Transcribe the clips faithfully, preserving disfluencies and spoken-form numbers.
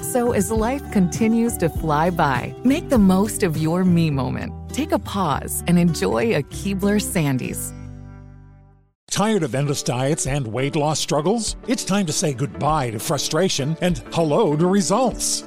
So as life continues to fly by, make the most of your me moment. Take a pause and enjoy a Keebler Sandies. Tired of endless diets and weight loss struggles? It's time to say goodbye to frustration and hello to results.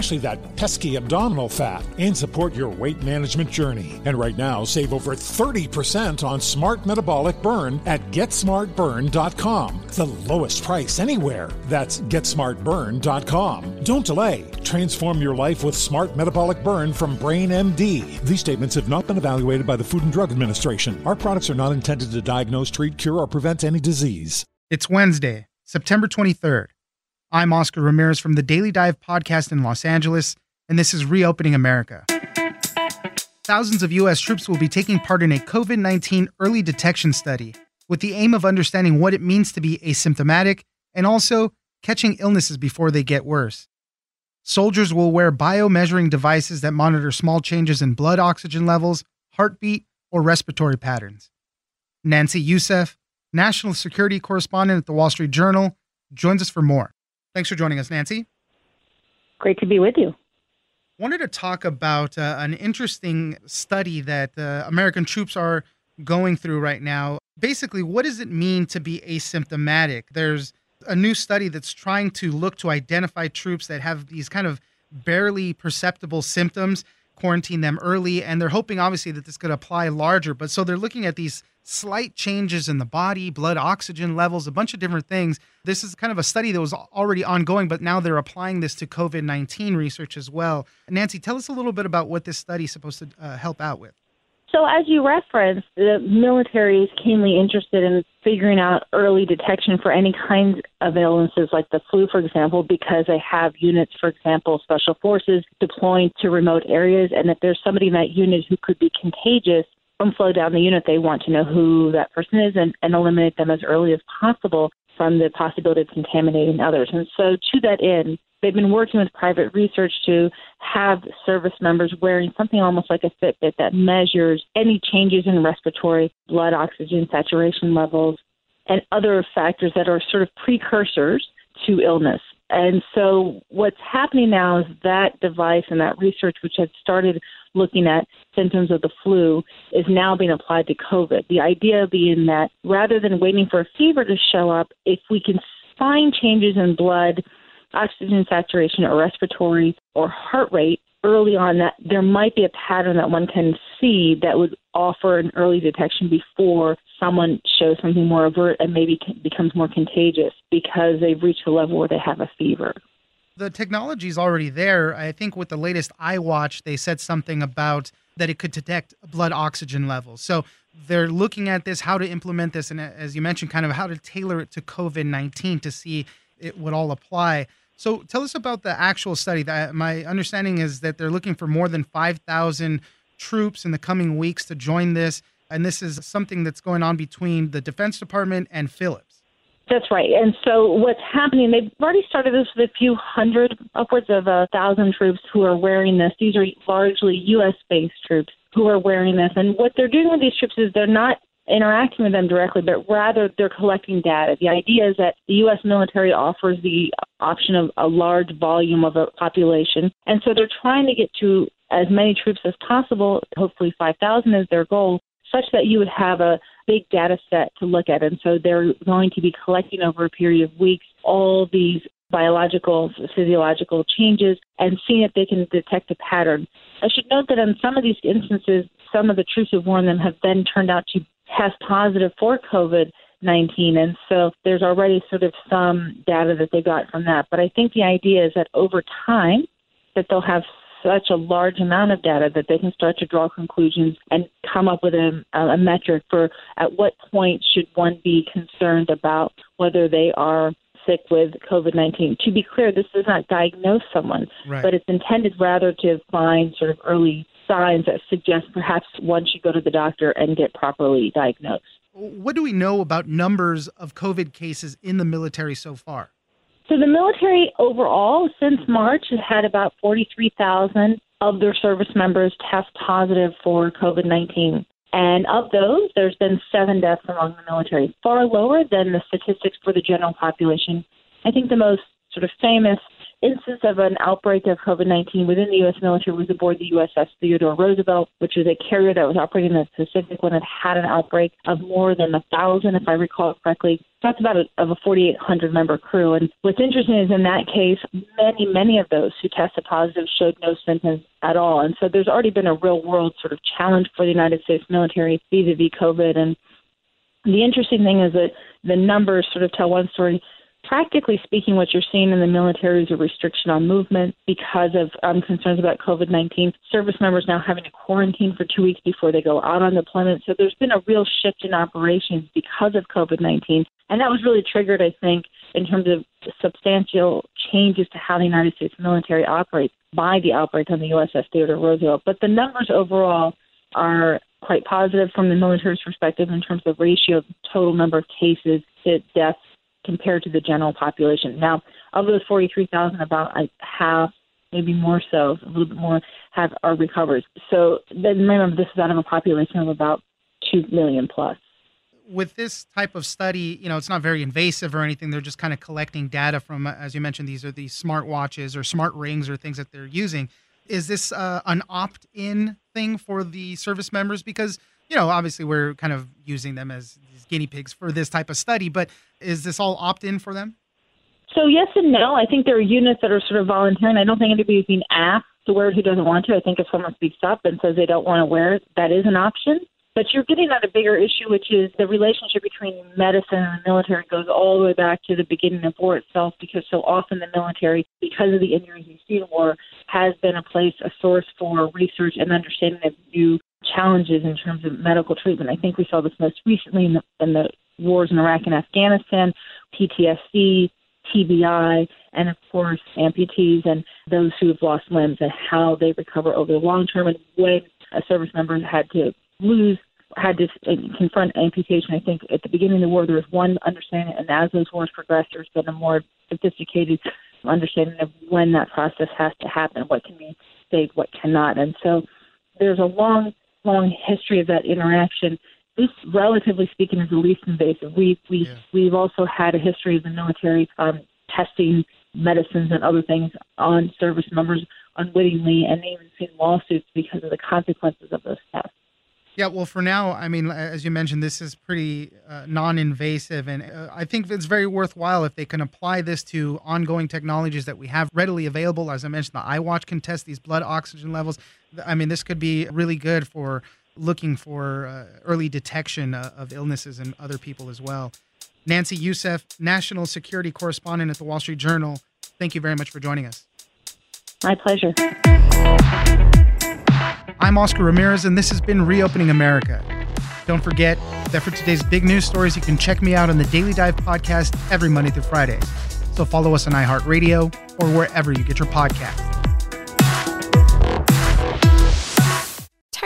that pesky abdominal fat, and support your weight management journey. And right now, save over thirty percent on Smart Metabolic Burn at Get Smart Burn dot com. The lowest price anywhere. That's Get Smart Burn dot com. Don't delay. Transform your life with Smart Metabolic Burn from BrainMD. These statements have not been evaluated by the Food and Drug Administration. Our products are not intended to diagnose, treat, cure, or prevent any disease. It's Wednesday, September twenty-third. I'm Oscar Ramirez from the Daily Dive podcast in Los Angeles, and this is Reopening America. Thousands of U S troops will be taking part in a COVID nineteen early detection study with the aim of understanding what it means to be asymptomatic and also catching illnesses before they get worse. Soldiers will wear bio-measuring devices that monitor small changes in blood oxygen levels, heartbeat, or respiratory patterns. Nancy Youssef, national security correspondent at the Wall Street Journal, joins us for more. Thanks for joining us, Nancy. Great to be with you. Wanted to talk about uh, an interesting study that uh, American troops are going through right now. Basically, what does it mean to be asymptomatic? There's a new study that's trying to look to identify troops that have these kind of barely perceptible symptoms, quarantine them early, and they're hoping, obviously, that this could apply larger. But so they're looking at these slight changes in the body, blood oxygen levels, a bunch of different things. This is kind of a study that was already ongoing, but now they're applying this to COVID nineteen research as well. Nancy, tell us a little bit about what this study is supposed to uh, help out with. So as you referenced, the military is keenly interested in figuring out early detection for any kinds of illnesses like the flu, for example, because they have units, for example, special forces deploying to remote areas. And if there's somebody in that unit who could be contagious from flow down the unit, they want to know who that person is and, and eliminate them as early as possible from the possibility of contaminating others. And so to that end, they've been working with private research to have service members wearing something almost like a Fitbit that measures any changes in respiratory, blood oxygen saturation levels, and other factors that are sort of precursors to illness. And so what's happening now is that device and that research, which had started looking at symptoms of the flu, is now being applied to COVID. The idea being that rather than waiting for a fever to show up, if we can find changes in blood oxygen saturation or respiratory or heart rate early on, that there might be a pattern that one can see that would offer an early detection before someone shows something more overt and maybe becomes more contagious because they've reached a level where they have a fever. The technology is already there. I think with the latest iWatch, they said something about that it could detect blood oxygen levels. So they're looking at this, how to implement this, and as you mentioned, kind of how to tailor it to COVID nineteen to see it would all apply. So tell us about the actual study. My understanding is that they're looking for more than five thousand troops in the coming weeks to join this. And this is something that's going on between the Defense Department and Philips. That's right. And so what's happening, they've already started this with a few hundred, upwards of a thousand troops who are wearing this. These are largely U S based troops who are wearing this. And what they're doing with these troops is they're not interacting with them directly, but rather they're collecting data. The idea is that the U S military offers the option of a large volume of a population. And so they're trying to get to as many troops as possible, hopefully five thousand is their goal, such that you would have a big data set to look at. And so they're going to be collecting over a period of weeks all these biological, physiological changes and seeing if they can detect a pattern. I should note that in some of these instances, some of the troops who've worn them have then turned out to test positive for COVID nineteen. And so there's already sort of some data that they got from that. But I think the idea is that over time that they'll have such a large amount of data that they can start to draw conclusions and come up with a, a metric for at what point should one be concerned about whether they are sick with COVID nineteen. To be clear, this does not diagnose someone, right, but it's intended rather to find sort of early signs that suggest perhaps one should go to the doctor and get properly diagnosed. What do we know about numbers of COVID cases in the military so far? So the military overall, since March, has had about forty-three thousand of their service members test positive for COVID nineteen. And of those, there's been seven deaths among the military, far lower than the statistics for the general population. I think the most sort of famous instance of an outbreak of COVID nineteen within the U S military was aboard the U S S Theodore Roosevelt, which was a carrier that was operating in the Pacific when it had an outbreak of more than one thousand, if I recall correctly. That's about a, of a forty-eight hundred member crew. And what's interesting is in that case, many, many of those who tested positive showed no symptoms at all. And so there's already been a real-world sort of challenge for the United States military vis-a-vis COVID. And the interesting thing is that the numbers sort of tell one story. Practically speaking, what you're seeing in the military is a restriction on movement because of um, concerns about COVID nineteen. Service members now having to quarantine for two weeks before they go out on deployment. So there's been a real shift in operations because of COVID nineteen. And that was really triggered, I think, in terms of substantial changes to how the United States military operates by the outbreak on the U S S Theodore Roosevelt. But the numbers overall are quite positive from the military's perspective in terms of ratio of total number of cases to deaths compared to the general population. Now, of those forty-three thousand, about half, maybe more so, a little bit more, have are recovered. So then remember, this is out of a population of about two million plus. With this type of study, you know, it's not very invasive or anything. They're just kind of collecting data from, as you mentioned, these are these smart watches or smart rings or things that they're using. Is this uh, an opt-in thing for the service members? Because, you know, obviously we're kind of using them as these guinea pigs for this type of study, but is this all opt-in for them? So yes and no. I think there are units that are sort of volunteering. I don't think anybody's being asked to wear it who doesn't want to. I think if someone speaks up and says they don't want to wear it, that is an option. But you're getting at a bigger issue, which is the relationship between medicine and the military goes all the way back to the beginning of war itself, because so often the military, because of the injuries you see in war, has been a place, a source for research and understanding of new challenges in terms of medical treatment. I think we saw this most recently in the, in the wars in Iraq and Afghanistan, P T S D, T B I, and of course amputees and those who have lost limbs and how they recover over the long term. And when a service member had to lose, had to confront amputation, I think at the beginning of the war there was one understanding, and as those wars progressed there's been a more sophisticated understanding of when that process has to happen, what can be saved, what cannot. And so there's a long long history of that interaction. This, relatively speaking, is the least invasive. We, we, yeah. We've also had a history of the military um, testing medicines and other things on service members unwittingly, and even seen lawsuits because of the consequences of those tests. Yeah, well, for now, I mean, as you mentioned, this is pretty uh, non-invasive, and uh, I think it's very worthwhile if they can apply this to ongoing technologies that we have readily available. As I mentioned, the iWatch can test these blood oxygen levels. I mean, this could be really good for looking for uh, early detection uh, of illnesses in other people as well. Nancy Youssef, national security correspondent at the Wall Street Journal, thank you very much for joining us. My pleasure. I'm Oscar Ramirez, and this has been Reopening America. Don't forget that for today's big news stories, you can check me out on the Daily Dive podcast every Monday through Friday. So follow us on iHeartRadio or wherever you get your podcasts.